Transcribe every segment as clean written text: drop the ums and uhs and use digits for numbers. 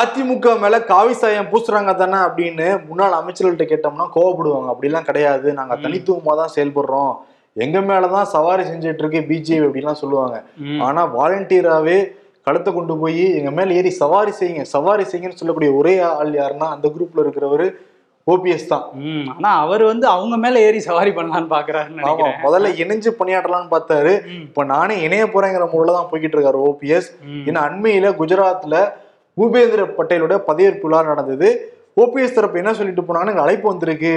அதிமுக மேல காவி சாயம் பூசுறாங்க தானே அப்படின்னு முன்னாள் அமைச்சர்கள்ட்ட கேட்டோம்னா கோவப்படுவாங்க. அப்படிலாம் கிடையாது, நாங்க தனித்துவமா தான் செயல்படுறோம், எங்க மேலதான் சவாரி செஞ்சுட்டு இருக்கு பிஜேபி அப்படின்லாம் சொல்லுவாங்க. ஆனா வாலண்டியராவே கடத்த கொண்டு போய் எங்க மேல ஏறி சவாரி செய்யுங்க சவாரி செய்யுங்கன்னு சொல்லக்கூடிய ஒரே ஆள் யாருன்னா அந்த குரூப்ல இருக்கிறவரு ஓபிஎஸ் தான். ஆனா அவர் வந்து அவங்க மேல ஏறி சவாரி பண்ணலான்னு பாக்குறாரு. முதல்ல இணைஞ்சு பணியாற்றலாம்னு பார்த்தாரு, இப்ப நானே இணைய போறேங்கிற முறையில்தான் போய்கிட்டு இருக்காரு ஓபிஎஸ். ஏன்னா அண்மையில குஜராத்ல பூபேந்திர பட்டேலோட பதவியேற்பு விழா நடந்தது. ஓபிஎஸ் தரப்பு என்ன சொல்லிட்டு போனாங்கன்னா, எனக்கு அழைப்பு வந்திருக்கு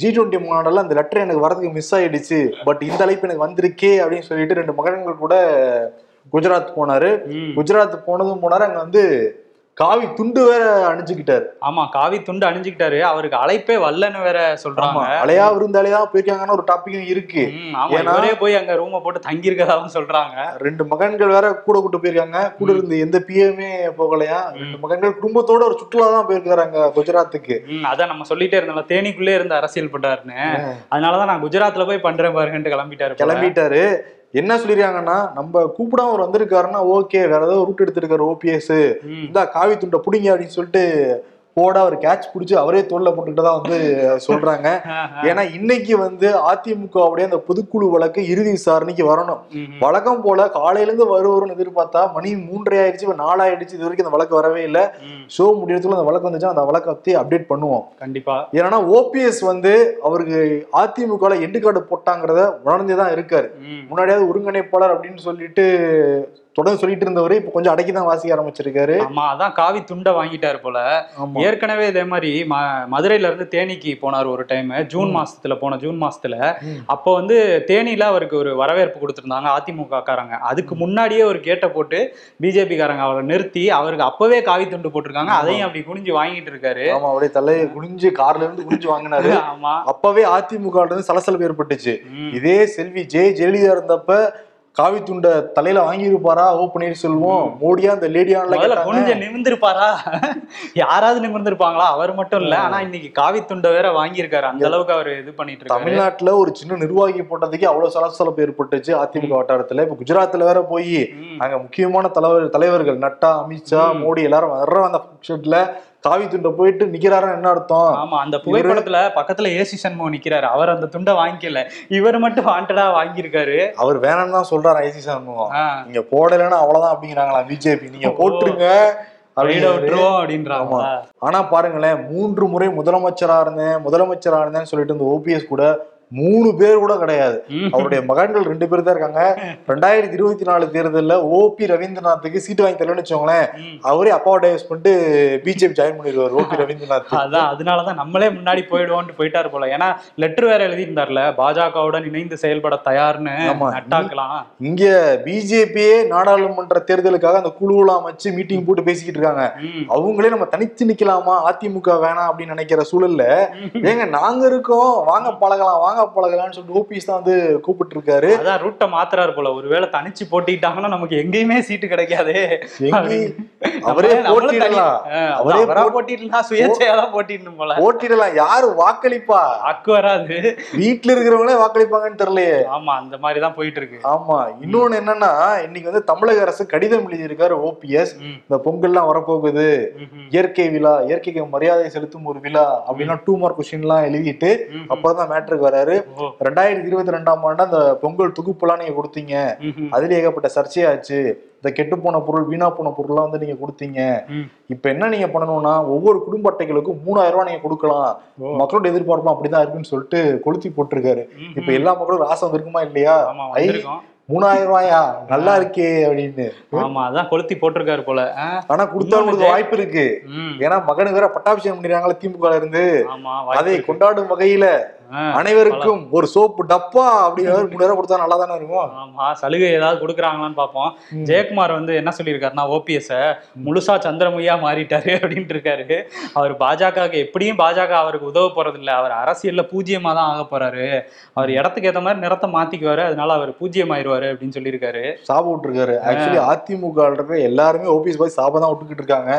G20 மாநாடுல, அந்த லெட்டர் எனக்கு வரதுக்கு மிஸ் ஆயிடுச்சு, பட் இந்த அழைப்பு எனக்கு வந்திருக்கே அப்படின்னு சொல்லிட்டு 2 மகன்கள் கூட குஜராத் போனாரு. குஜராத் போனதும் அங்க வந்து காவி துண்டு வேற அணிஞ்சுக்கிட்டாரு. ஆமா, காவி துண்டு அணிஞ்சுக்கிட்டாரு, அவருக்கு அழைப்பே வரலன்னு வேற சொல்றாங்க. அலையா விருந்தாலையா போயிருக்காங்கன்னு ஒரு டாபிக் இருக்கு. போய் அங்க ரூமை போட்டு தங்கி இருக்கதாவும் சொல்றாங்க. 2 மகன்கள் வேற கூட கூட்டு போயிருக்காங்க, கூட இருந்து எந்த பிஎம்ஏ போகலையா. 2 மகன்கள் குடும்பத்தோட ஒரு சுற்றுலா தான் போயிருக்காங்க குஜராத்துக்கு. அதான் நம்ம சொல்லிட்டே இருந்தாலும் தேனிக்குள்ளே இருந்து அரசியல் பண்றாருன்னு, அதனாலதான் நான் குஜராத்ல போய் பண்றேன் பாருங்கன்ட்டு கிளம்பிட்டாரு. என்ன சொல்லிருக்காங்கன்னா, நம்ம கூப்பிடாம அவர் வந்திருக்காருன்னா ஓகே, வேற ஏதாவது ரூட் எடுத்துருக்காரு ஓபிஎஸ், இந்த காவி துண்டை பிடிங்க அப்படின்னு சொல்லிட்டு போட அவர் கேட்ச் பிடிச்சி அவரே தோல்ல போட்டுக்கிட்டதான் வந்து சொல்றாங்க. ஏன்னா இன்னைக்கு வந்து அதிமுகவுடைய அந்த பொதுக்குழு வழக்கு இறுதி விசாரணைக்கு வரணும். வழக்கம் போல காலையில இருந்து வருவரும்னு எதிர்பார்த்தா மணி 3:30 ஆயிடுச்சு, இப்ப 4 ஆயிடுச்சு, இது வரைக்கும் அந்த வழக்கு வரவே இல்லை. ஷோ முடியறதுக்குள்ள அந்த வழக்கு வந்துச்சுன்னா அந்த வழக்கை பத்தி அப்டேட் பண்ணுவோம் கண்டிப்பா. ஏன்னா ஓபிஎஸ் வந்து அவருக்கு அதிமுகல எண்டு கார்டு போட்டாங்கிறத உணர்ந்தேதான் இருக்காரு. முன்னாடியாவது ஒருங்கிணைப்பாளர் அப்படின்னு சொல்லிட்டு தொடர்ந்து சொல்லிட்டு இருந்தவரு இப்ப கொஞ்சம் அடக்கிதான் வாசிக்க ஆரம்பிச்சிருக்காரு. ஆமா, அதான் காவி துண்டை வாங்கிட்டாரு போல. ஏற்கனவே இதே மாதிரி மதுரையில இருந்து தேனிக்கு போனார் ஒரு டைம், ஜூன் மாசத்துல. அப்போ வந்து தேனியில அவருக்கு ஒரு வரவேற்பு கொடுத்துருந்தாங்க அதிமுக காரங்க. அதுக்கு முன்னாடியே ஒரு கேட்ட போட்டு பிஜேபி காரங்க அவரை நிறுத்தி அவருக்கு அப்பவே காவி துண்டு போட்டிருக்காங்க, அதையும் அப்படி குனிஞ்சு வாங்கிட்டு இருக்காரு. ஆமா, அவருடைய தலையை குனிஞ்சு கார்ல இருந்து குனிஞ்சு வாங்கினாரு. ஆமா, அப்பவே அதிமுக இருந்து சலசலப்பு ஏற்பட்டுச்சு. இதே செல்வி ஜெயலலிதா இருந்தப்ப காவி துண்ட தலையில வாங்கியிருப்பாரா ஓ பன்னீர்செல்வம், மோடியா இந்த லேடியான்ல கொஞ்ச நிமிர்ந்திருப்பாரா, யாராவது நிமிர்ந்திருப்பாங்களா? அவர் மட்டும் இல்ல, ஆனா இன்னைக்கு காவி துண்டை வேற வாங்கியிருக்காரு. அந்த அளவுக்கு அவர் இது பண்ணிட்டு இருக்காரு. தமிழ்நாட்டுல ஒரு சின்ன நிர்வாகி போட்டதுக்கே அவ்வளவு சலசலப்பு ஏற்பட்டுச்சு அதிமுக வட்டாரத்துல. இப்ப குஜராத்ல வேற போய் அங்க முக்கியமான தலைவர்கள் நட்டா, அமித்ஷா, மோடி எல்லாரும் வர்ற அந்த ஃபங்க்ஷன்ல காவி துண்டை போயிட்டு நிக்கிறாரா என்ன அர்த்தம்? ஆமா, அந்த புகைப்படத்துல பக்கத்துல ஏசி சண்முகம் நிக்கிறாரு, அவர் அந்த துண்டை வாங்கிக்கல, இவர் மட்டும் வாண்டடா வாங்கியிருக்காரு. அவர் வேணும்னு தான் சொல்றாரு ஏசி சண்முகம், நீங்க போடலன்னா அவ்வளவுதான் அப்படிங்கிறாங்களா பிஜேபி, நீங்க போட்டுருங்க அப்படின்றாங்க. ஆனா பாருங்களேன், 3 முறை முதலமைச்சரா இருந்தேன்னு சொல்லிட்டு இருந்த ஓபிஎஸ் கூட 3 பேர் கூட கிடையாது, அவருடைய மகன்கள் 2 பேர் தான் இருக்காங்க. 2024 தேர்தலில் ஓபி ரவீந்திரநாத்துக்கு சீட்டு வாங்கி தரலன்னு வச்சுக்கோங்களேன், அவரே அப்பாவை டைவர்ஸ் பண்ணிட்டு பிஜேபி ஜாயின் பண்ணிடுவார் ஓபி ரவீந்திரநாத். அதான், அதனாலதான் நம்மளே முன்னாடி போயிடுவோம்னு போயிட்டாரு போல. ஏன்னா லெட்டர் வேற எழுதியிருந்தார்ல, பாஜகவுடன் இணைந்து செயல்பட தயார்னு. இங்க பிஜேபியே நாடாளுமன்ற தேர்தலுக்காக அந்த குழுவெல்லாம் அமைச்சு மீட்டிங் போட்டு பேசிக்கிட்டு இருக்காங்க. அவங்களே நம்ம தனித்து நிக்கலாமா அதிமுக வேணாம் அப்படின்னு நினைக்கிற சூழல்ல, ஏங்க நாங்க இருக்கோம் வாங்க பழகலாம் பழகலான்னு சொல்லிட்டு ஓபிஎஸ் தான் வந்து கூப்பிட்டு இருக்காரு. அதான் ரூட்டை மாத்துறாரு போல. ஒருவேளை தனிச்சு போட்டிட்டாங்கன்னா நமக்கு எங்கேயுமே சீட்டு கிடைக்காதே, போட்டிடலாம், யாரு வாக்களிப்பா அக்கு வராது, வீட்டுல இருக்கிறவங்களே வாக்களிப்பாங்கன்னு தெரியலையே. ஆமா, அந்த மாதிரிதான் போயிட்டு இருக்கு. ஆமா, இன்னொன்னு என்னன்னா, இன்னைக்கு வந்து தமிழக அரசு கடிதம் எழுதியிருக்காரு ஓபிஎஸ், இந்த பொங்கல்லாம் வரப்போகுது, இயற்கை விழா, இயற்கைக்கு மரியாதை செலுத்தும் ஒரு விழா அப்படின்னா 2 மார்க் கொஸ்டின் எல்லாம் எழுதிட்டு அப்புறம் தான் மேட்ருக்கு வராரு. 2022ஆம் ஆண்டு அந்த பொங்கல் தொகுப்புலாம் நீங்க கொடுத்தீங்க, அதுல ஏகப்பட்ட சர்ச்சையாச்சு, இந்த கெட்டு போன பொருள் வீணா போன பொருள்லாம் வந்து நீங்க கொடுத்தீங்க, இப்ப என்ன நீங்க பண்ணணும்னா ஒவ்வொரு குடும்ப அட்டைகளுக்கும் 3000 ரூபாய் நீங்க கொடுக்கலாம், மக்களோட எதிர்பார்ப்பும் அப்படிதான் இருக்குன்னு சொல்லிட்டு கொளுத்தி போட்டிருக்காரு. இப்ப எல்லா மக்களும் ராசம் வந்திருக்குமா இல்லையா, 3000 ரூபாயா நல்லா இருக்கே அப்படின்னு. ஆமா, அதான் கொளுத்தி போட்டிருக்காரு போல. ஆனா கொடுத்தாலும் வாய்ப்பு இருக்கு, ஏன்னா மகனுக்கு வேற பட்டாபிஷேகம் பண்ணிடுறாங்களா திமுக இருந்து, அதை கொண்டாடும் வகையில அனைவருக்கும் ஒரு சோப்பு டப்பா அப்படின்னு 3000 கொடுத்தா நல்லா தானே இருக்கும். ஆமா, சலுகை ஏதாவது கொடுக்குறாங்களான்னு பாப்போம். ஜெயக்குமார் வந்து என்ன சொல்லியிருக்காருன்னா, ஓபிஎஸ் முழுசா சந்திரமுயா மாறிட்டாரு அப்படின்ட்டு இருக்காரு. அவர் பாஜகவுக்கு எப்படியும் பாஜக அவருக்கு உதவ போறது இல்லை, அவர் அரசியல்ல பூஜ்ஜியமா தான் ஆக போறாரு, அவர் இடத்துக்கு ஏற்ற மாதிரி நிறத்தை மாத்திக்குவாரு, அதனால அவர் பூஜ்ஜியம் ஆயிடுவாரு அப்படின்னு சொல்லியிருக்காரு. சாப விட்டுருக்காரு. ஆக்சுவலி அதிமுக எல்லாருமே ஓபிஎஸ் பாய் சாப தான் விட்டுக்கிட்டு இருக்காங்க.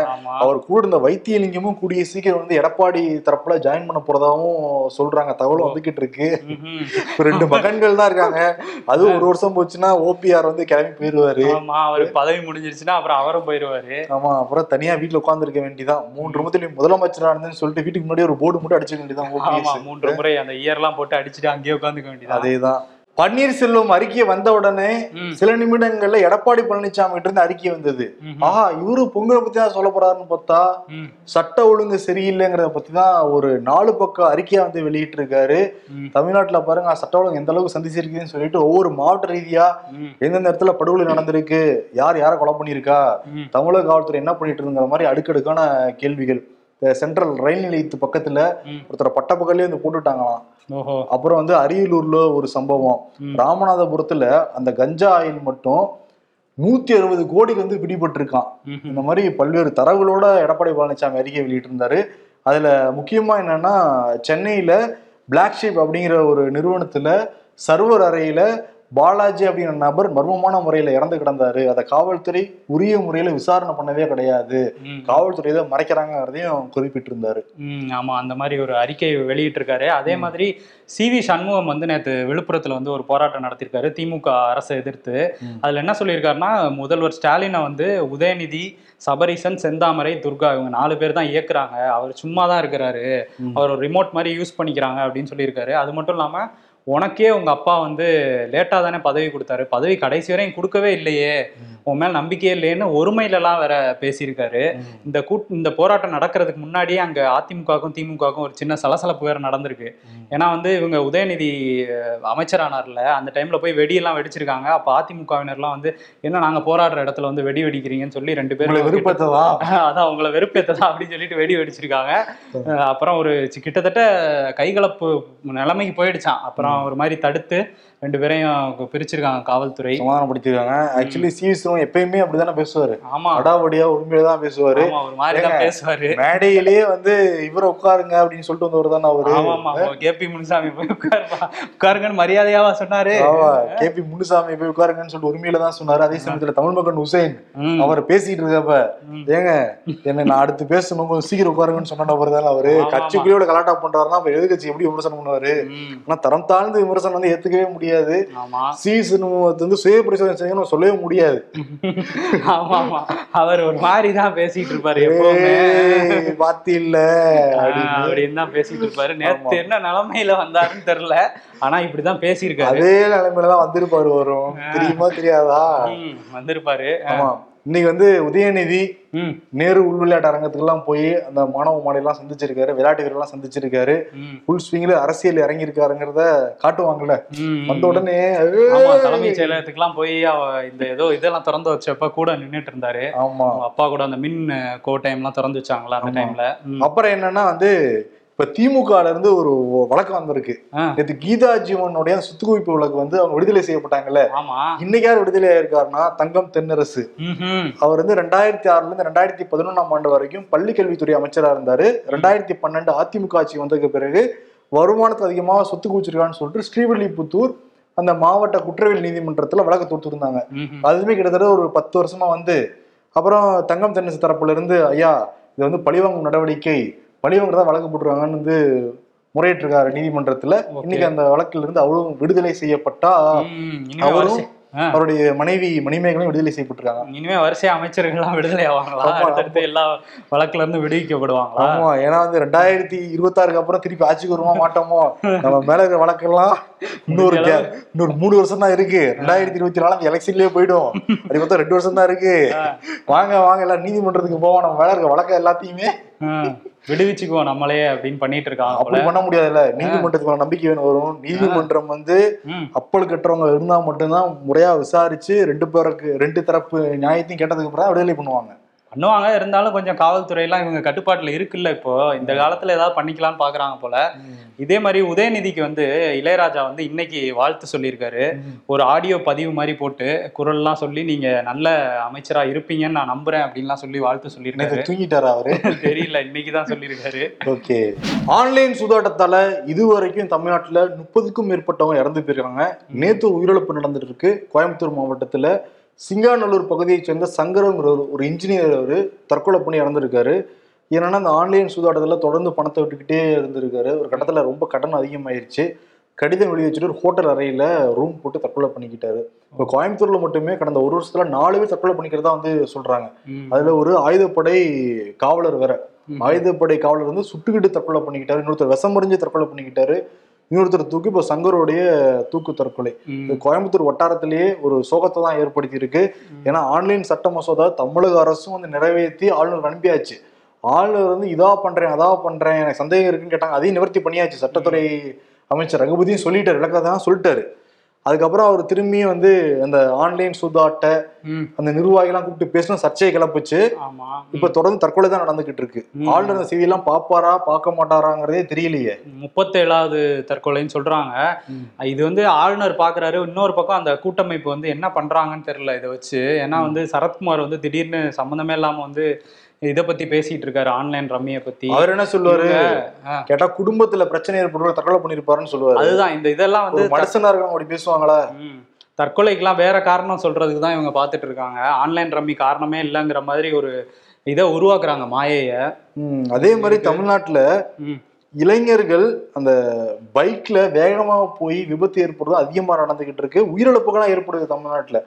அவர் கூட இருந்த வைத்தியலிங்கமும் கூடிய சீக்கிரம் வந்து எடப்பாடி தரப்புல ஜாயின் பண்ண போறதாவும் சொல்றாங்க தகவல் ப்ராப்ளம் வந்துகிட்டு இருக்கு. ரெண்டு மகன்கள் தான் இருக்காங்க. அது ஒரு வருஷம் போச்சுன்னா ஓபிஆர் வந்து கிளம்பி போயிருவாரு. அவரு பதவி முடிஞ்சிருச்சுன்னா அப்புறம் அவரும் போயிருவாரு. ஆமா, அப்புறம் தனியா வீட்டுல உட்காந்துருக்க வேண்டியதான். 3 முறை நீ முதலமைச்சரா இருந்தேன்னு சொல்லிட்டு வீட்டுக்கு முன்னாடி ஒரு போர்டு மட்டும் அடிச்சுக்க வேண்டியதான். 3 முறை அந்த இயர்லாம் போட்டு அடிச்சுட்டு அங்கேயே உட்காந்துக்க வேண்டியது. அதேதான். பன்னீர்செல்வம் அறிக்கை வந்த உடனே சில நிமிடங்கள்ல எடப்பாடி பழனிசாமி கிட்ட இருந்து அறிக்கை வந்தது. ஆஹா, இவரு பொங்கலை பத்தி தான் சொல்ல போறாருன்னு பார்த்தா சட்ட ஒழுங்கு சரியில்லைங்கிறத பத்தி தான் ஒரு 4 பக்க அறிக்கையா வந்து வெளியிட்டு இருக்காரு. தமிழ்நாட்டுல பாருங்க சட்ட ஒழுங்கு எந்த அளவுக்கு சந்திச்சிருக்குன்னு சொல்லிட்டு ஒவ்வொரு மாவட்ட ரீதியா எந்தெந்த இடத்துல படுகொலை நடந்திருக்கு, யார் யாரை கொலை பண்ணியிருக்கா, தமிழக காவல்துறை என்ன பண்ணிட்டு இருங்கிற மாதிரி அடுக்கடுக்கான கேள்விகள். சென்ட்ரல் ரயில் நிலையத்து பக்கத்துல ஒருத்தர பட்டப்பகல்லே வந்து போட்டுட்டாங்களாம். அப்புறம் வந்து அரியலூர்ல ஒரு சம்பவம், ராமநாதபுரத்துல அந்த கஞ்சா ஆயில் மட்டும் 160 கோடிக்கு வந்து பிடிபட்டு இருக்கான். இந்த மாதிரி பல்வேறு தரவுகளோட எடப்பாடி பழனிசாமி அறிக்கை வெளியிட்டு இருந்தாரு. அதுல முக்கியமா என்னன்னா, சென்னையில பிளாக் ஷீப் அப்படிங்கிற ஒரு நிறுவனத்துல சர்வர் அறையில பாலாஜி அப்படிங்கிற நபர் மர்மமான முறையில இறந்து கிடந்தாரு. அதை காவல்துறை உரிய முறையில விசாரணை பண்ணவே கிடையாது, காவல்துறை தான் மறைக்கிறாங்கிறதையும் குறிப்பிட்டிருந்தாரு. ஆமா, அந்த மாதிரி ஒரு அறிக்கை வெளியிட்டு இருக்காரு. அதே மாதிரி சிவி சண்முகம் வந்து நேற்று விழுப்புரத்துல வந்து ஒரு போராட்டம் நடத்திருக்காரு திமுக அரசை எதிர்த்து. அதுல என்ன சொல்லியிருக்காருன்னா, முதல்வர் ஸ்டாலினை வந்து உதயநிதி, சபரிசன், செந்தாமரை, துர்கா இவங்க 4 பேர் தான் இயக்குறாங்க, அவர் சும்மா தான் இருக்கிறாரு, அவர் ஒரு ரிமோட் மாதிரி யூஸ் பண்ணிக்கிறாங்க அப்படின்னு சொல்லியிருக்காரு. அது மட்டும் இல்லாம உனக்கே உங்கள் அப்பா வந்து லேட்டாக தானே பதவி கொடுத்தாரு, பதவி கடைசி வரையும் கொடுக்கவே இல்லையே, உன் மேல் நம்பிக்கையே இல்லைன்னு ஒருமையிலலாம் வேற பேசியிருக்காரு. இந்த போராட்டம் நடக்கிறதுக்கு முன்னாடியே அங்கே அதிமுகவுக்கும் திமுகவுக்கும் ஒரு சின்ன சலசலப்பு வேறு நடந்திருக்கு. ஏன்னா வந்து இவங்க உதயநிதி அமைச்சரானார்ல, அந்த டைமில் போய் வெடியெல்லாம் வெடிச்சிருக்காங்க. அப்போ அதிமுகவினர்லாம் வந்து என்ன நாங்கள் போராடுற இடத்துல வந்து வெடி வெடிக்கிறீங்கன்னு சொல்லி 2 பேரும் வெறுப்பேற்றதா, அதான் உங்களை வெறுப்பேற்றதா அப்படின்னு சொல்லிட்டு வெடி வெடிச்சிருக்காங்க. அப்புறம் ஒரு கிட்டத்தட்ட கைகலப்பு நிலைமைக்கு போயிடுச்சான். அப்புறம் ஒரு மாதிரி தடுத்து 2 பேரையும் பிரிச்சிருக்காங்க காவல்துறை, சமாதானப்படுத்திருக்காங்க. ஆக்சுவலி சிவிசுரம் எப்பயுமே அப்படிதானே பேசுவாரு. ஆமா, அடாவடியா உண்மையில்தான் பேசுவாரு. ஒரு மாதிரி தான் பேசுவாரு. மேடையிலேயே வந்து இவரை உட்காருங்க அப்படின்னு சொல்லிட்டு வந்தவர் தானே அவரு. ஆமா, கேபி முனுசாமி போய் உட்காருங்கன்னு மரியாதையாவா சொன்னாரு. கேபி முனுசாமி போய் உட்காருங்கன்னு சொல்லிட்டு உரிமையில தான் சொன்னாரு. அதே சமயத்துல தமிழ் மக்கள் ஹுசைன் அவர் பேசிட்டு இருக்கப்ப, ஏங்க என்ன நான் அடுத்து பேசணும் கொஞ்சம் சீக்கிரம் உட்காருங்கன்னு சொன்னவர் தானே அவரு. கட்சிக்குள்ளோட கலாட்டா பண்றாருன்னா அப்ப எதிர்கட்சி எப்படி விமர்சனம் பண்ணுவாரு. ஆனா தரம் தாழ்ந்து விமர்சனம் வந்து ஏத்துக்கவே முடியாது. சொல்லவே முடியாது. அவர் ஒரு மாதிரி தான் பேசிட்டு இருப்பாரு, அப்படின்னு தான் பேசிட்டு இருப்பாரு. நேத்து என்ன நிலைமையில வந்தாருன்னு தெரியல, ஆனா இப்படிதான் பேசியிருக்காரு. அதே நிலைமையிலதான் வந்திருப்பாரு, வரும் தெரியுமா தெரியாதா வந்திருப்பாரு. இன்னைக்கு வந்து உதயநிதி நேரு உள் விளையாட்டு அரங்கத்துக்கு எல்லாம் போய் அந்த மாணவ மாடலாம் சந்திச்சிருக்காரு, விளையாட்டு வீரர்லாம் சந்திச்சிருக்காரு, புல் ஸ்விங்ல அரசியல் இறங்கியிருக்காருங்கிறத காட்டுவாங்கல்ல. வந்த உடனே தலைமைச் செயலகத்துக்கு எல்லாம் போய் இந்த ஏதோ இதெல்லாம் திறந்து வச்சப்ப கூட நின்றுட்டு இருந்தாரு. ஆமா, அப்பா கூட அந்த மின் கோ டைம் எல்லாம் திறந்து வச்சாங்களா அந்த டைம்ல. அப்புறம் என்னன்னா வந்து இப்ப திமுகல இருந்து ஒரு வழக்கம் வந்திருக்கு. நேற்று கீதா ஜீவனுடைய சுத்து குவிப்பு வழக்கு வந்து அவங்க விடுதலை செய்யப்பட்டாங்கல்ல. இன்னைக்கு யார் விடுதலை ஆயிருக்காருன்னா தங்கம் தென்னரசு. அவர் வந்து 2006ல இருந்து 2011ஆம் ஆண்டு வரைக்கும் பள்ளிக்கல்வித்துறை அமைச்சரா இருந்தாரு. 2012 அதிமுக ஆட்சி வந்ததுக்கு பிறகு வருமானத்துக்கு அதிகமாக சொத்து குவிச்சிருக்கான்னு சொல்லிட்டு ஸ்ரீவில்லிபுத்தூர் அந்த மாவட்ட குற்றவியல் நீதிமன்றத்துல வழக்கு தொடுத்திருந்தாங்க. அதுவுமே கிட்டத்தட்ட ஒரு 10 வருஷமா வந்து. அப்புறம் தங்கம் தென்னரசு தரப்புல இருந்து ஐயா இது வந்து பழிவாங்கும் நடவடிக்கை, பழிவங்க தான் வழக்கு போட்டுருவாங்கன்னு வந்து முறையிட்டு இருக்காரு நீதிமன்றத்துல. இன்னைக்கு அந்த வழக்குல இருந்து அவரும் விடுதலை செய்யப்பட்டா, அவரும் அவருடைய மனைவி மணிமேகலையும் விடுதலை செய்யப்பட்டிருக்காங்க. இனிமே வரிசை அமைச்சர்கள்லாம் விடுதலை ஆவாங்களா, எல்லா வழக்குல இருந்து விடுவிக்கப்படுவாங்களா? ஆமா, ஏன்னா வந்து 2026க்கு அப்புறம் திருப்பி ஆட்சிக்கு வருமா மாட்டோமோ, நம்ம மேல இருக்கிற வழக்கெல்லாம் இன்னொரு 3 வருஷம் தான் இருக்கு, 2024 எலெக்ஷன்லயே போயிடும், அப்படி பார்த்தா 2 வருஷம் தான் இருக்கு, வாங்க எல்லாம் நீதிமன்றத்துக்கு போவோம், நம்ம மேல இருக்கிற வழக்க எல்லாத்தையுமே விடுவிச்சுக்குவோம் நம்மளே அப்படின்னு பண்ணிட்டு இருக்காங்க. அப்படி பண்ண முடியாதுல்ல, நீதிமன்றத்துக்கு நம்பிக்கை வேணும் வரும். நீதிமன்றம் வந்து அப்பல் கட்டுறவங்க இருந்தா மட்டும்தான் முறையா விசாரிச்சு 2 தரப்பு நியாயத்தையும் கேட்டதுக்கு அப்புறம் விடுதலை பண்ணுவாங்க. பண்ணுவாங்க, இருந்தாலும் கொஞ்சம் காவல்துறையெல்லாம் இவங்க கட்டுப்பாட்டில் இருக்குல்ல. இப்போ இந்த காலத்தில் ஏதாவது பண்ணிக்கலாம்னு பார்க்குறாங்க போல். இதே மாதிரி உதயநிதிக்கு வந்து இளையராஜா வந்து இன்னைக்கு வாழ்த்து சொல்லியிருக்காரு. ஒரு ஆடியோ பதிவு மாதிரி போட்டு குரல்லாம் சொல்லி நீங்கள் நல்ல அமைச்சராக இருப்பீங்கன்னு நான் நம்புகிறேன் அப்படின்லாம் சொல்லி வாழ்த்து சொல்லியிருக்காரு. தூங்கிட்டாரா அவரு தெரியல, இன்னைக்கு தான் சொல்லியிருக்காரு. ஓகே, ஆன்லைன் சூதாட்டத்தால் இதுவரைக்கும் தமிழ்நாட்டில் 30க்கும் மேற்பட்டவங்க இறந்து போயிருக்காங்க. நேற்று உயிரிழப்பு நடந்துட்டு இருக்கு. கோயம்புத்தூர் மாவட்டத்தில் சிங்காநல்லூர் பகுதியைச் சேர்ந்த சங்கரம் ஒரு இன்ஜினியர் அவர் தற்கொலை பண்ணி இறந்துருக்காரு. ஏன்னா அந்த ஆன்லைன் சூதாட்டத்தில் தொடர்ந்து பணத்தை விட்டுக்கிட்டே இருந்திருக்காரு. ஒரு கட்டத்தில் ரொம்ப கடன் அதிகமாயிருச்சு, கடிதம் எழுதி வச்சுட்டு ஒரு ஹோட்டல் அறையில் ரூம் போட்டு தற்கொலை பண்ணிக்கிட்டாரு. இப்போ கோயம்புத்தூரில் மட்டுமே கடந்த ஒரு வருஷத்துல 4 பேர் தற்கொலை பண்ணிக்கிறதா வந்து சொல்றாங்க. அதுல ஒரு ஆயுதப்படை காவலர் வேற, ஆயுதப்படை காவலர் வந்து சுட்டுக்கிட்டு தற்கொலை பண்ணிக்கிட்டாரு, இன்னொருத்தர் விஷமறிஞ்சு தற்கொலை பண்ணிக்கிட்டாரு, இன்னொருத்தர் தூக்கு. இப்போ சங்கருடைய தூக்கு தற்கொலை கோயம்புத்தூர் வட்டாரத்திலேயே ஒரு சோகத்தை தான் ஏற்படுத்தி இருக்கு. ஏன்னா ஆன்லைன் சட்ட மசோதா தமிழக அரசும் வந்து நிறைவேற்றி ஆளுநர் அனுப்பியாச்சு. ஆளுநர் வந்து இதா பண்றேன் அதா பண்றேன் எனக்கு சந்தேகம் இருக்குன்னு கேட்டாங்க, அதையும் நிவர்த்தி பண்ணியாச்சு. சட்டத்துறை அமைச்சர் ரகுபதியும் சொல்லிட்டாரு, விளக்கத்தான் சொல்லிட்டாரு. அதுக்கப்புறம் அவர் திரும்பியும் வந்து அந்த ஆன்லைன் சூதாட்ட அந்த நிர்வாகிகள்லாம் கூப்பிட்டு பேசணும், சர்ச்சையை கிளப்புச்சு. இப்ப தொடர்ந்து தற்கொலை தான் நடந்துகிட்டு இருக்கு. ஆளுநர் செய்தி எல்லாம் பாப்பாரா பார்க்க மாட்டாராங்கிறதே தெரியலையே. 37வது தற்கொலைன்னு சொல்றாங்க. இது வந்து ஆளுநர் பாக்குறாரு, இன்னொரு பக்கம் அந்த கூட்டமைப்பு வந்து என்ன பண்றாங்கன்னு தெரியல இதை வச்சு. ஏன்னா வந்து சரத்குமார் வந்து திடீர்னு சம்பந்தமே இல்லாம வந்து இதை பத்தி பேசிட்டு இருக்காரு, ஆன்லைன் ரம்மியை பத்தி. அவர் என்ன சொல்லுவாரு கேட்டா, குடும்பத்துல பிரச்சனை ஏற்படுவார் தற்கொலை பண்ணிருப்பாருன்னு சொல்லுவாரு. அதுதான் இந்த இதெல்லாம் வந்து மனுஷனா இருக்காங்க அப்படி பேசுவாங்களா? தற்கொலைக்கெல்லாம் வேற காரணம் சொல்றதுக்கு தான் இவங்க பாத்துட்டு இருக்காங்க. ஆன்லைன் ரம்மி காரணமே இல்லைங்கிற மாதிரி ஒரு இதை உருவாக்குறாங்க, மாயைய. அதே மாதிரி தமிழ்நாட்டுல இளைஞர்கள் அந்த பைக்ல வேகமா போய் விபத்து ஏற்படுறது அதிகமா நடந்துகிட்டு இருக்கு. உயிரிழப்புகள்லாம் ஏற்படுது தமிழ்நாட்டுல.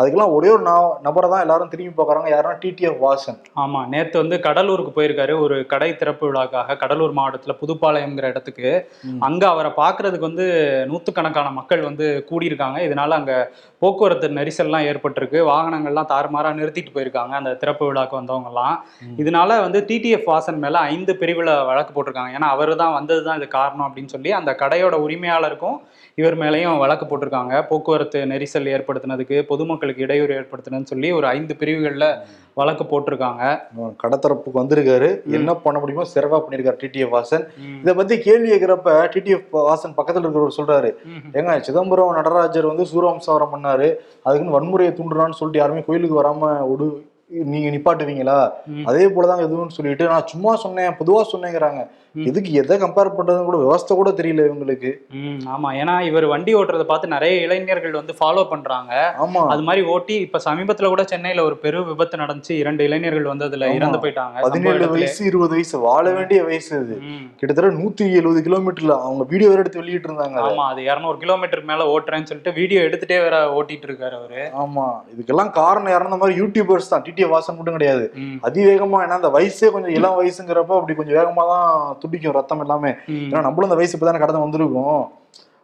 அதுக்கெல்லாம் ஒரே ஒரு நபரை தான் எல்லாரும் திரும்பி பாக்குறாங்க. யாருன்னா டிடிஎஃப் வாசன். ஆமா, நேத்து வந்து கடலூருக்கு போயிருக்காரு ஒரு கடை திறப்பு விழாக்காக. கடலூர் மாவட்டத்துல புதுப்பாளையம்ங்கிற இடத்துக்கு. அங்க அவரை பாக்குறதுக்கு வந்து 100கணக்கான மக்கள் வந்து கூடியிருக்காங்க. இதனால அங்க போக்குவரத்து நெரிசல்லாம் ஏற்பட்டிருக்கு. வாகனங்கள்லாம் தாறுமாறா நிறுத்திட்டு போயிருக்காங்க அந்த திறப்பு விழாக்கு வந்தவங்க எல்லாம். இதனால வந்து டிடிஎஃப் வாசன் மேல 5 பிரிவுல வழக்கு போட்டிருக்காங்க. ஏன்னா அவர் தான் வந்ததுதான் இது காரணம் அப்படின்னு சொல்லி அந்த கடையோட உரிமையாளருக்கும் இவர் மேலையும் வழக்கு போட்டிருக்காங்க. போக்குவரத்து நெரிசல் ஏற்படுத்தினதுக்கு, பொதுமக்களுக்கு இடையூறு ஏற்படுத்தினதுன்னு சொல்லி ஒரு 5 பிரிவுகளில் வழக்கு போட்டிருக்காங்க. கடத்தரப்புக்கு வந்திருக்காரு, என்ன பண்ண முடியுமோ சிறவா பண்ணியிருக்காரு டிடிஎஃப் வாசன். இதை பத்தி கேள்வி கேட்கிறப்ப டிடிஎஃப் வாசன் பக்கத்தில் இருக்கிறவர் சொல்றாரு, ஏங்க சிதம்பரம் நடராஜர் வந்து சூரம்சாரம் பண்ணாரு, அதுக்குன்னு வன்முறையை தூண்டுறான்னு சொல்லிட்டு யாருமே கோயிலுக்கு வராம நீங்க நிப்பாட்டுவீங்களா? அதே போலதாங்க எதுவும் சொல்லிட்டு நான் சும்மா சொன்னேன், பொதுவா சொன்னேங்கிறாங்க. இதுக்கு எதை கம்பேர் பண்றதுன்னு கூட விவசாய கூட தெரியல இவங்களுக்கு. ஆமா, ஏன்னா இவர் வண்டி ஓட்டுறதை பார்த்து நிறைய இளைஞர்கள் வந்து ஃபாலோ பண்றாங்க. ஆமா, அது மாதிரி ஓட்டி இப்ப சமீபத்துல கூட சென்னையில ஒரு பெரு விபத்து நடந்துச்சு. 2 இளைஞர்கள் வந்து அதுல இறந்து போயிட்டாங்க. 17 வயசு 20 வயசு வாழ வேண்டிய வயசு அது. கிட்டத்தட்ட 170 கிலோமீட்டர்ல அவங்க வீடியோ வேற எடுத்து வெளியிட்டு இருந்தாங்க. ஆமா, அது 200 கிலோமீட்டருக்கு மேல ஓட்டுறேன்னு சொல்லிட்டு வீடியோ எடுத்துட்டே வேற ஓட்டிட்டு இருக்காரு அவரு. ஆமா, இதுக்கெல்லாம் காரணம் இறந்த மாதிரி யூடியூபர்ஸ் தான், வாசன் மட்டும் கிடையாது. அதிவேகமா, ஏன்னா அந்த வயசே கொஞ்சம் இளம் வயசுங்கிறப்ப அப்படி கொஞ்சம் வேகமா தான் துடிக்கும் ரத்தம் எல்லாமே. ஏன்னா நம்மளும் அந்த வயசு இப்பதானே கடந்து வந்திருக்கோம்.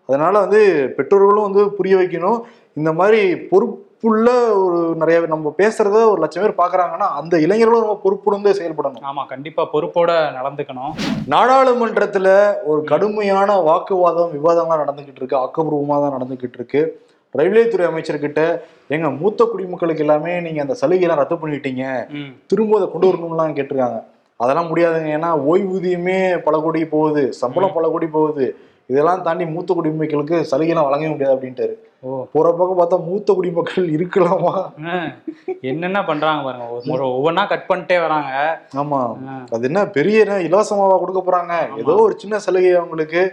அதனால வந்து பெற்றோர்களும் வந்து புரிய வைக்கணும். இந்த மாதிரி பொறுப்புள்ள ஒரு நிறைய நம்ம பேசுறத 1,00,000 பேர் பாக்குறாங்கன்னா அந்த இளைஞர்களும் ரொம்ப பொறுப்புடன் செயல்படணும். ஆமா, கண்டிப்பா பொறுப்போட நடந்துக்கணும். நாடாளுமன்றத்துல ஒரு கடுமையான வாக்குவாதம் விவாதம்லாம் நடந்துகிட்டு இருக்கு, ஆக்கப்பூர்வமா தான் நடந்துகிட்டு இருக்கு. ரயில்வேத்துறை அமைச்சர்கிட்ட, எங்க மூத்த குடிமக்களுக்கு எல்லாமே நீங்க அந்த சலுகையெல்லாம் ரத்து பண்ணிட்டீங்க, திரும்ப அதை கொண்டு வரணும்லாம் கேட்டிருக்காங்க. அதெல்லாம் முடியாதுங்க, ஏன்னா ஓய்வூதியமே பல கோடி போகுது, சம்பளம் பல கோடி போகுது, இதெல்லாம் தாண்டி மூத்த குடிமக்களுக்கு சலுகையெல்லாம் வழங்க முடியாது அப்படின்ட்டாரு. போற பக்கம் பார்த்தா மூத்த குடிமக்கள் இருக்கலாமா, என்னென்ன பண்றாங்க பாருங்க, ஒவ்வொன்னா கட் பண்ணிட்டே வராங்க. ஆமா, அது என்ன பெரிய இலவசமாவா கொடுக்க போறாங்க, ஏதோ ஒரு சின்ன சலுகை அவங்களுக்கு.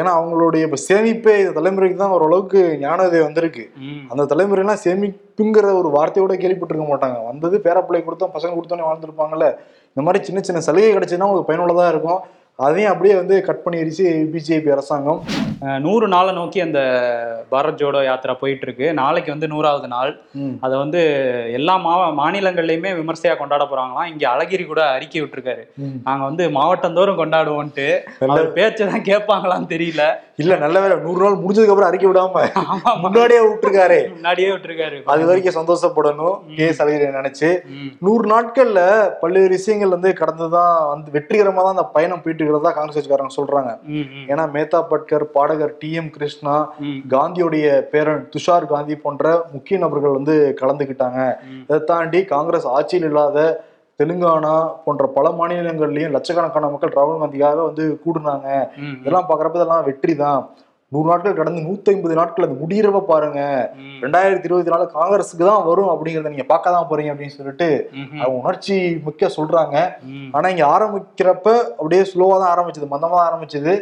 ஏன்னா அவங்களுடைய இப்போ சேமிப்பே இந்த தலைமுறைக்கு தான் ஓரளவுக்கு ஞானோதயம் வந்திருக்கு. அந்த தலைமுறைலாம் சேமிப்புங்கிற ஒரு வார்த்தையோட கேள்விப்பட்டிருக்க மாட்டாங்க. வந்தது பேரப்பிள்ளை கொடுத்தோம், பசங்க கொடுத்தோன்னே வாழ்ந்துருப்பாங்கல்ல. இந்த மாதிரி சின்ன சின்ன சலுகை கிடைச்சதுன்னா உங்களுக்கு பயனுள்ளதாக இருக்கும். அதையும் அப்படியே வந்து கட் பண்ணிடுச்சு பிஜேபி அரசாங்கம். 100 நாளை நோக்கி அந்த பாரத் ஜோடோ யாத்திரா போயிட்டு இருக்கு. நாளைக்கு வந்து 100வது நாள். அதை வந்து எல்லா மாநிலங்கள்லையுமே விமர்சையா கொண்டாட போறாங்களாம். இங்க அழகிரி கூட அறிக்கை விட்டுருக்காரு, நாங்க வந்து மாவட்டந்தோறும் கொண்டாடுவோம்ட்டு. அவர் பேச்சதான் கேட்பாங்களான்னு தெரியல. இல்ல, நல்ல வேலை 100 நாள் முடிஞ்சதுக்கு அப்புறம் அறிக்கை விடாம முன்னாடியே விட்டுருக்காரு. அது வரைக்கும் சந்தோஷப்படணும் நினைச்சு. 100 நாட்கள்ல பல்வேறு விஷயங்கள் வந்து கடந்துதான் வந்து வெற்றிகரமா தான் அந்த பயணம் போயிட்டு இருக்கிறதா காங்கிரஸ் கட்சிக்காரங்க சொல்றாங்க. ஏன்னா மேத்தா பட்கர், பாடகர் டி.எம். கிருஷ்ணா, காந்தியோடைய பேரன் துஷார் காந்தி போன்ற முக்கிய நபர்கள் வந்து கலந்துக்கிட்டாங்க. இதை தாண்டி காங்கிரஸ் ஆட்சியில் இல்லாத தெலுங்கானா போன்ற பல மாநிலங்கள்லயும் லட்சக்கணக்கான மக்கள் ராகுல் காந்திக்காக வந்து கூடுனாங்க. இதெல்லாம் பாக்குறப்ப இதெல்லாம் வெற்றி தான். 100 நாட்கள் கடந்து 150 நாட்கள் அது முடியறப்ப பாருங்க, 2024 காங்கிரஸுக்கு தான் வரும் அப்படிங்கறத நீங்க பார்க்க தான் போறீங்க அப்படின்னு சொல்லிட்டு அவங்க உணர்ச்சி மிக்க சொல்றாங்க. ஆனா இங்க ஆரம்பிக்கிறப்ப அப்படியே ஸ்லோவா தான் ஆரம்பிச்சது, மந்தமா தான் ஆரம்பிச்சது.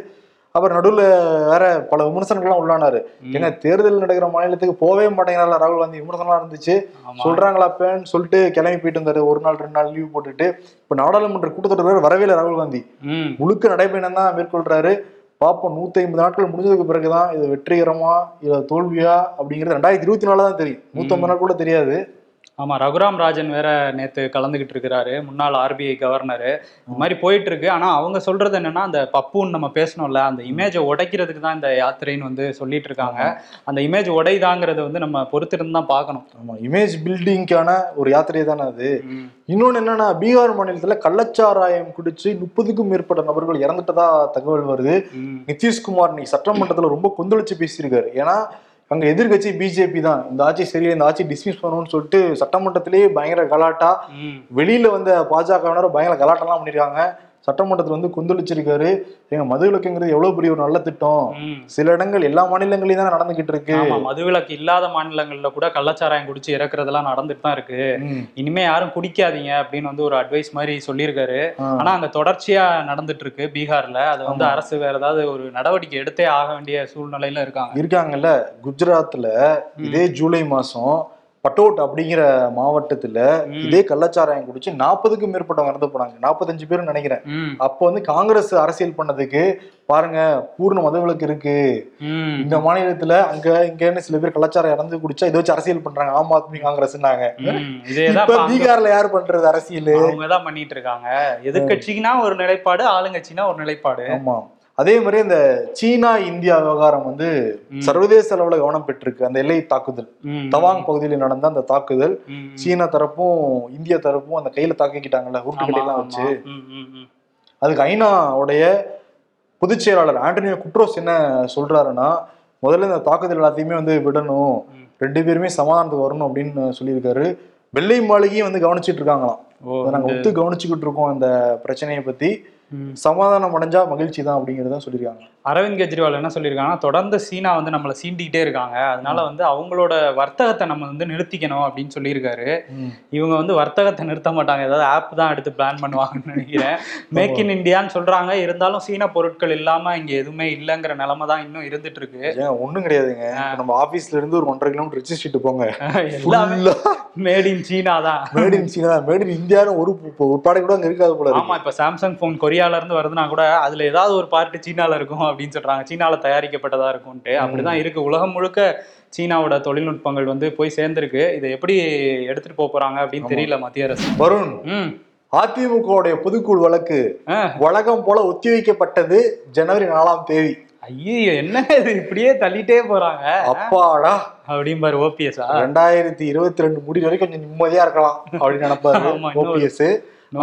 அவர் நடுவில் வேற பல விமர்சனங்கள்லாம் உள்ளானாரு. ஏன்னா தேர்தல் நடக்கிற மாநிலத்துக்கு போவே மாட்டேங்கிறாரா ராகுல் காந்தி, விமர்சனம்லாம் இருந்துச்சு. சொல்றாங்களாப்பேன்னு சொல்லிட்டு கிளம்பி போயிட்டு இருந்தாரு, ஒரு நாள் ரெண்டு நாள் லீவ் போட்டுட்டு. இப்போ நாடாளுமன்ற கூட்டத்தொடர் வரவே இல்லை ராகுல் காந்தி, முழுக்க நடைபயணம் தான் மேற்கொள்றாரு. பார்ப்போம் 150 நாட்கள் முடிஞ்சதுக்கு பிறகுதான் இது வெற்றிகரமா இல்லை தோல்வியா அப்படிங்கிறது 2024 தான் தெரியும். 150 நாள் கூட தெரியாது. ஆமா, ரகுராம் ராஜன் வேற நேற்று கலந்துகிட்டு இருக்கிறாரு, முன்னாள் ஆர்பிஐ கவர்னரு. இந்த மாதிரி போயிட்டு இருக்கு. ஆனா அவங்க சொல்றது என்னன்னா, அந்த பப்புன்னு நம்ம பேசணும்ல, அந்த இமேஜை உடைக்கிறதுக்கு தான் இந்த யாத்திரைன்னு வந்து சொல்லிட்டு இருக்காங்க. அந்த இமேஜ் உடைதாங்கிறத வந்து நம்ம பொறுத்திருந்து தான் பார்க்கணும். ஆமா, இமேஜ் பில்டிங்கான ஒரு யாத்திரை தானே அது. இன்னொன்னு என்னன்னா, பீகார் மாநிலத்துல கள்ளச்சாராயம் குடிச்சு 30க்கும் மேற்பட்ட நபர்கள் இறந்துட்டதா தகவல் வருது. நிதிஷ்குமார் இன்னைக்கு சட்டமன்றத்துல ரொம்ப கொந்தளிச்சு பேசியிருக்காரு. ஏன்னா அங்க எதிர்கட்சி பிஜேபி தான், இந்த ஆட்சி சரியில்லை, இந்த ஆட்சி டிஸ்மிஸ் பண்ணணும்னு சொல்லிட்டு சட்டமன்றத்திலேயே பயங்கர கலாட்டா. வெளியில வந்த பாஜகவினர் பயங்கர கலாட்டெல்லாம் பண்ணிருக்காங்க. சட்டமன்றத்தில் வந்து கொந்தளிச்சிருக்காரு. எங்க மதுவிலக்குங்கிறது எவ்வளவு பெரிய ஒரு நல்ல திட்டம், சில இடங்கள் எல்லா மாநிலங்களையும் தானே நடந்துகிட்டு இருக்கு. மதுவிலக்கு இல்லாத மாநிலங்கள்ல கூட கள்ளச்சாராயம் குடிச்சு இறக்குறதெல்லாம் நடந்துட்டு தான் இருக்கு. இனிமே யாரும் குடிக்காதீங்க அப்படின்னு வந்து ஒரு அட்வைஸ் மாதிரி சொல்லியிருக்காரு. ஆனா அங்க தொடர்ச்சியா நடந்துட்டு இருக்கு பீகார்ல. அது வந்து அரசு வேற ஏதாவது ஒரு நடவடிக்கை எடுத்தே ஆக வேண்டிய சூழ்நிலையில இருக்காங்கல்ல. குஜராத்ல இதே ஜூலை மாதம் பட்டோட் அப்படிங்கிற மாவட்டத்துல இதே கள்ளச்சாராயம் குடிச்சு 40க்கும் மேற்பட்டவங்க இறந்து போனாங்க. 45 பேரும் நினைக்கிறேன். அப்போ வந்து காங்கிரஸ் அரசியல் பண்ணதுக்கு பாருங்க, பூர்ண மதவிலக்கு இருக்கு இந்த மாநிலத்துல, அங்க இங்கன்னு சில பேர் கலாச்சாரம் இறந்து குடிச்சா இதை வச்சு அரசியல் பண்றாங்க ஆம் ஆத்மி காங்கிரஸ்னாங்க. இப்ப பீகார்ல யார் பண்றது அரசியல்? அவங்கதான் பண்ணிட்டு இருக்காங்க. எதிர்கட்சிக்குன்னா ஒரு நிலைப்பாடு, ஆளுங்கட்சினா ஒரு நிலைப்பாடு. ஆமா, அதே மாதிரி இந்த சீனா இந்தியா விவகாரம் வந்து சர்வதேச அளவுல கவனம் பெற்றிருக்கு. அந்த எல்லை தாக்குதல் தவாங் பகுதியில் நடந்த அந்த தாக்குதல், சீனா தரப்பும் இந்தியா தரப்பும் அந்த கையில தாக்கிக்கிட்டாங்கல்ல, உருட்டுக்கட்டையெல்லாம் வச்சு. அதுக்கு ஐநாவுடைய பொதுச் செயலாளர் ஆண்டனியோ குட்ரோஸ் என்ன சொல்றாருன்னா, முதல்ல இந்த தாக்குதல் எல்லாத்தையுமே வந்து விடணும், 2 பேருமே சமாதானத்துக்கு வரணும் அப்படின்னு சொல்லியிருக்காரு. வெள்ளை மாளிகையும் வந்து கவனிச்சுட்டு இருக்காங்களாம். நாங்க ஒத்து கவனிச்சுக்கிட்டு இருக்கோம் அந்த பிரச்சனையை பத்தி, சமாதானம் அடைஞ்சா மகிழ்ச்சி தான் அப்படிங்கிறத சொல்லியிருக்காங்க. அரவிந்த் கெஜ்ரிவால் என்ன சொல்லியிருக்காங்கன்னா, தொடர்ந்து சீனா வந்து நம்மளை சீண்டிக்கிட்டே இருக்காங்க, அதனால வந்து அவங்களோட வர்த்தகத்தை நம்ம வந்து நிறுத்திக்கணும் அப்படின்னு சொல்லியிருக்காரு. இவங்க வந்து வர்த்தகத்தை நிறுத்த மாட்டாங்க, ஏதாவது ஆப் தான் எடுத்து பிளான் பண்ணுவாங்கன்னு நினைக்கிறேன். மேக் இன் இண்டியான்னு சொல்றாங்க, இருந்தாலும் சீனா பொருட்கள் இல்லாம இங்க எதுவுமே இல்லைங்கிற நிலைமை தான் இன்னும் இருந்துட்டு இருக்கு. ஒன்றும் கிடையாதுங்க, நம்ம ஆபீஸ்ல இருந்து ஒரு 1.5 கிலோமீட்டர் ரிச்சிட்டு போங்க, எல்லாமே மேட் இன் சீனா தான். Made in China, made in இந்தியான்னு ஒரு பாடை கூட அங்கே இருக்காது போல. ஆமா, இப்ப சாம்சங் போன் கொரியால இருந்து வருதுன்னா கூட அதுல ஏதாவது ஒரு பார்ட்டு சீனால இருக்கும் அப்படின்னு சொல்றாங்க, சீனால தயாரிக்கப்பட்டதா இருக்கும்ட்டு. அப்படிதான் இருக்கு, உலகம் முழுக்க சீனாவோட தொழில்நுட்பங்கள் வந்து போய் சேர்ந்துருக்கு. இதை எப்படி எடுத்துட்டு போறாங்க அப்படின்னு தெரியல மத்திய அரசு. வருண், அதிமுகவுடைய பொதுக்குழு வழக்கு வழக்கம் போல ஒத்திவைக்கப்பட்டது ஜனவரி 4ஆம் தேதி. ஐயோ, என்ன இது இப்படியே தள்ளிட்டே போறாங்க அப்பாடா அப்படிம்பாரு ஓபிஎஸ். 2022 முடிவு வரைக்கும் கொஞ்சம் நிம்மதியா இருக்கலாம் அப்படின்னு நினைப்பாரு ஓபிஎஸ்.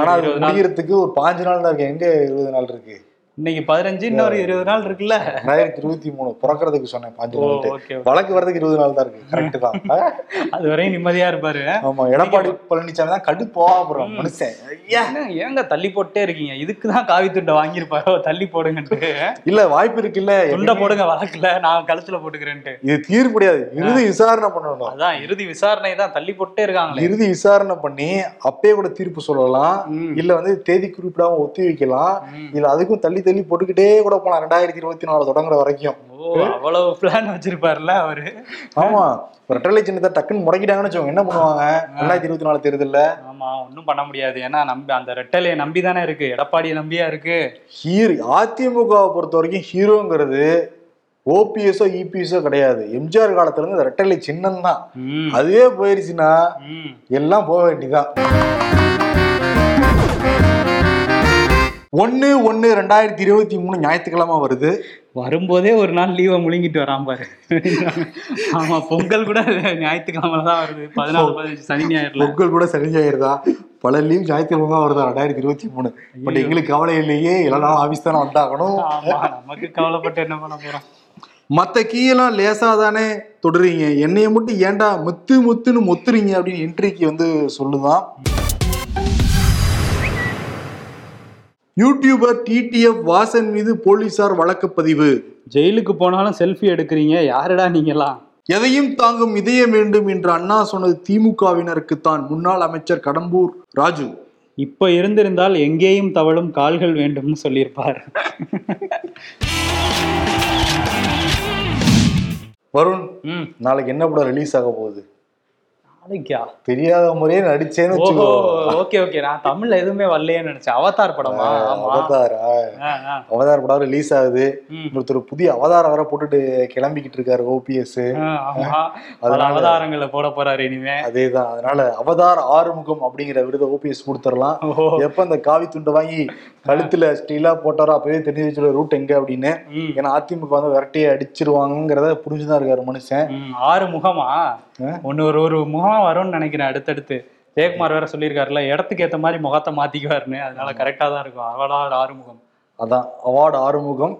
ஆனா அது முடிகிறதுக்கு ஒரு 5 நாள் தான் இருக்கு. எங்க 20 நாள் இருக்கு? இன்னைக்கு 15, இன்னொரு 20 நாள் இருக்குல்ல. 2023 பிறக்கிறதுக்கு சொன்னேன் 5 நாள், வழக்கு வரதுக்கு 20 நாள் தான் இருக்கு. கரெக்ட் தான், அது வரையும் நிம்மதியா இருப்பாரு. ஆமா, எடப்பாடி பழனிசாமி தான் கடுப்பா போறோம் மனுஷன். ஏங்க தள்ளி போட்டே இருக்கீங்க? இதுக்குதான் காவி துண்டை வாங்கியிருப்பாரோ, தள்ளி போடுங்கன்ட்டு. இல்ல, வாய்ப்பு இருக்குல்ல, துண்டை போடுங்க வழக்குல, நான் கழுத்துல போட்டுக்கிறேன்ட்டு. இது தீர்வு கிடையாது, இறுதி விசாரணை பண்ணணும். அதான் இறுதி விசாரணை தான், தள்ளி போட்டே இருக்காங்க. இறுதி விசாரணை பண்ணி அப்பயே கூட தீர்ப்பு சொல்லலாம், இல்ல வந்து தேதி குறிப்பிடாம ஒத்தி வைக்கலாம், இல்ல அதுக்கும் தள்ளி தள்ளி போட்டுக்கிட்டே கூட போலாம் 2024 தொடங்குற வரைக்கும். அவ்வளவு பிளான் வச்சிருப்பாருல அவரு. ஆமா, ரெட்டலை சின்னத்தை டக்குன்னு முடக்கிட்டாங்கன்னு வச்சுக்கோங்க, என்ன பண்ணுவாங்க 2024 தேர்தல்ல? ஆமா, ஒன்னும் பண்ண முடியாது. ஏன்னா நம்பி, அந்த ரெட்டலையை நம்பி தானே இருக்கு, எடப்பாடியை நம்பியா இருக்கு. அதிமுகவை பொறுத்த வரைக்கும் ஹீரோங்கிறது ஓபிஎஸோ இபிஎஸோ கிடையாது, எம்ஜிஆர் காலத்துல இருந்து அந்த ரெட்டலை சின்னம் தான். அதுவே போயிருச்சுன்னா எல்லாம் போக வேண்டியதான். 1/1/2023 ஞாயிற்றுக்கிழமை வருது. வரும்போதே ஒரு நாள் லீவை முழுங்கிட்டு வராம்பாரு. ஆமா, பொங்கல் கூட ஞாயிற்றுக்கிழமை தான் வருது. 14, 15 சனி ஞாயிறு. பொங்கல் கூட சனி ஞாயிறு தான். பல லீவ் ஞாயிற்றுக்கிழமை தான் வருது 2023. பட் எங்களுக்கு கவலை இல்லையே, எல்லா நாளும் ஆபீஸ் தானே வந்தாகணும். நமக்கு கவலைப்பட்டு என்ன பண்ண போறோம்? மற்ற கீழெல்லாம் லேசாக தானே தொடுறீங்க, என்னைய மட்டும் ஏண்டா முத்துன்னு மொத்துறீங்க அப்படின்னு என்ட்ரிக்கு வந்து சொல்லுதான். யூடியூபர் டிடிஎஃப் வாசன் மீது போலீசார் வழக்கு பதிவு. ஜெயிலுக்கு போனாலும் செல்ஃபி எடுக்கிறீங்க, யாரடா நீங்களாம்? எதையும் தாங்கும் இதயம் வேண்டும் என்று அண்ணா சொன்னது திமுகவினருக்கு தான். முன்னாள் அமைச்சர் கடம்பூர் ராஜு. இப்ப இருந்திருந்தால் எங்கேயும் தவழும் கால்கள் வேண்டும்னு சொல்லியிருப்பார். வருண், நாளைக்கு என்ன படம் ரிலீஸ் ஆக போகுது? தெரியாத முறையே நடிச்சேன்னு எதுவுமே வரலையேன்னு நினைச்சேன். அவதார் படமா? அவதார் படம் ரிலீஸ் ஆகுது. ஒருத்தர் புதிய அவதாரம் வர போட்டுட்டு கிளம்பிக்கிட்டு இருக்காரு ஓபிஎஸ். அவதாரங்களை போட போறாரு இனிமே. அதேதான், அதனால அவதார் ஆறுமுகம் அப்படிங்கிற விருதை ஓபிஎஸ் கொடுத்துடலாம். எப்ப அந்த காவி துண்டை வாங்கி கழுத்துல ஸ்டீலா போட்டாரோ அப்பவே தெரிஞ்சு வச்சுள்ள ரூட் எங்க அப்படின்னு. ஏன்னா அதிமுக வந்து விரட்டியை அடிச்சிருவாங்கிறத புரிஞ்சுதான் இருக்காரு மனுஷன். ஆறு முகமா? ஒன்னு ஒரு ஒரு முகம் வரும்னு நினைக்கிறேன். அடுத்தடுத்து ஜெயக்குமார் வேற சொல்லியிருக்காருல, இடத்துக்கு ஏற்ற மாதிரி முகத்தை மாத்திக்குவாருன்னு. அதனால கரெக்டா தான் இருக்கும். அவதார் ஆறுமுகம். அதான் அவார்டு ஆறுமுகம்,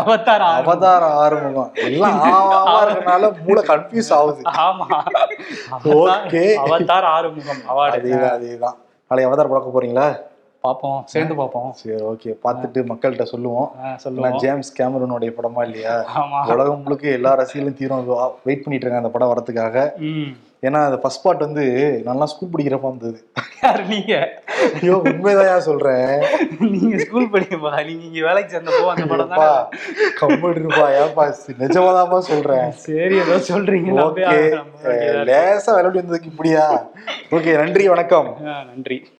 அவதார் ஆறுமுகம் எல்லாம் ஆவாரனால மூளை கன்ஃபியூஸ் ஆகுது. ஆமா, ஓகே, அவதார் ஆறுமுகம் அவார்டு. அதேதான் அதேதான். நாளைக்கு அவதார் பார்க்க போறீங்களா? பார்ப்போம், சேர்ந்து பார்ப்போம். சரி, ஓகே, பார்த்துட்டு மக்கள்கிட்ட சொல்லுவோம். சொல்லுவோம், ஜேம்ஸ் கேமரனுடைய படமா இல்லையா? உலகம் முழுக்க எல்லா ரசிகர்களும் தீரும் வெயிட் பண்ணிட்டு இருக்காங்க அந்த படம் வரதுக்காக. ஏன்னா அந்த ஃபர்ஸ்ட் பார்ட் வந்து நல்லா ஸ்கூல் படிக்கிறப்ப வந்தது. நீங்க ஐயோ உண்மைதான் சொல்றேன். நீங்க ஸ்கூல் படிக்கப்பா, நீங்க இங்க வேலைக்கு சேர்ந்தப்போ அந்த படம் தான் கம்ப்யூட்டர் இருப்பா. ஏப்பா நிஜமாதான்ப்பா சொல்றேன். சரி, ஏதோ சொல்றீங்க, லேசா விளையாடி வந்ததுக்கு இப்படியா? ஓகே, நன்றி, வணக்கம். நன்றி.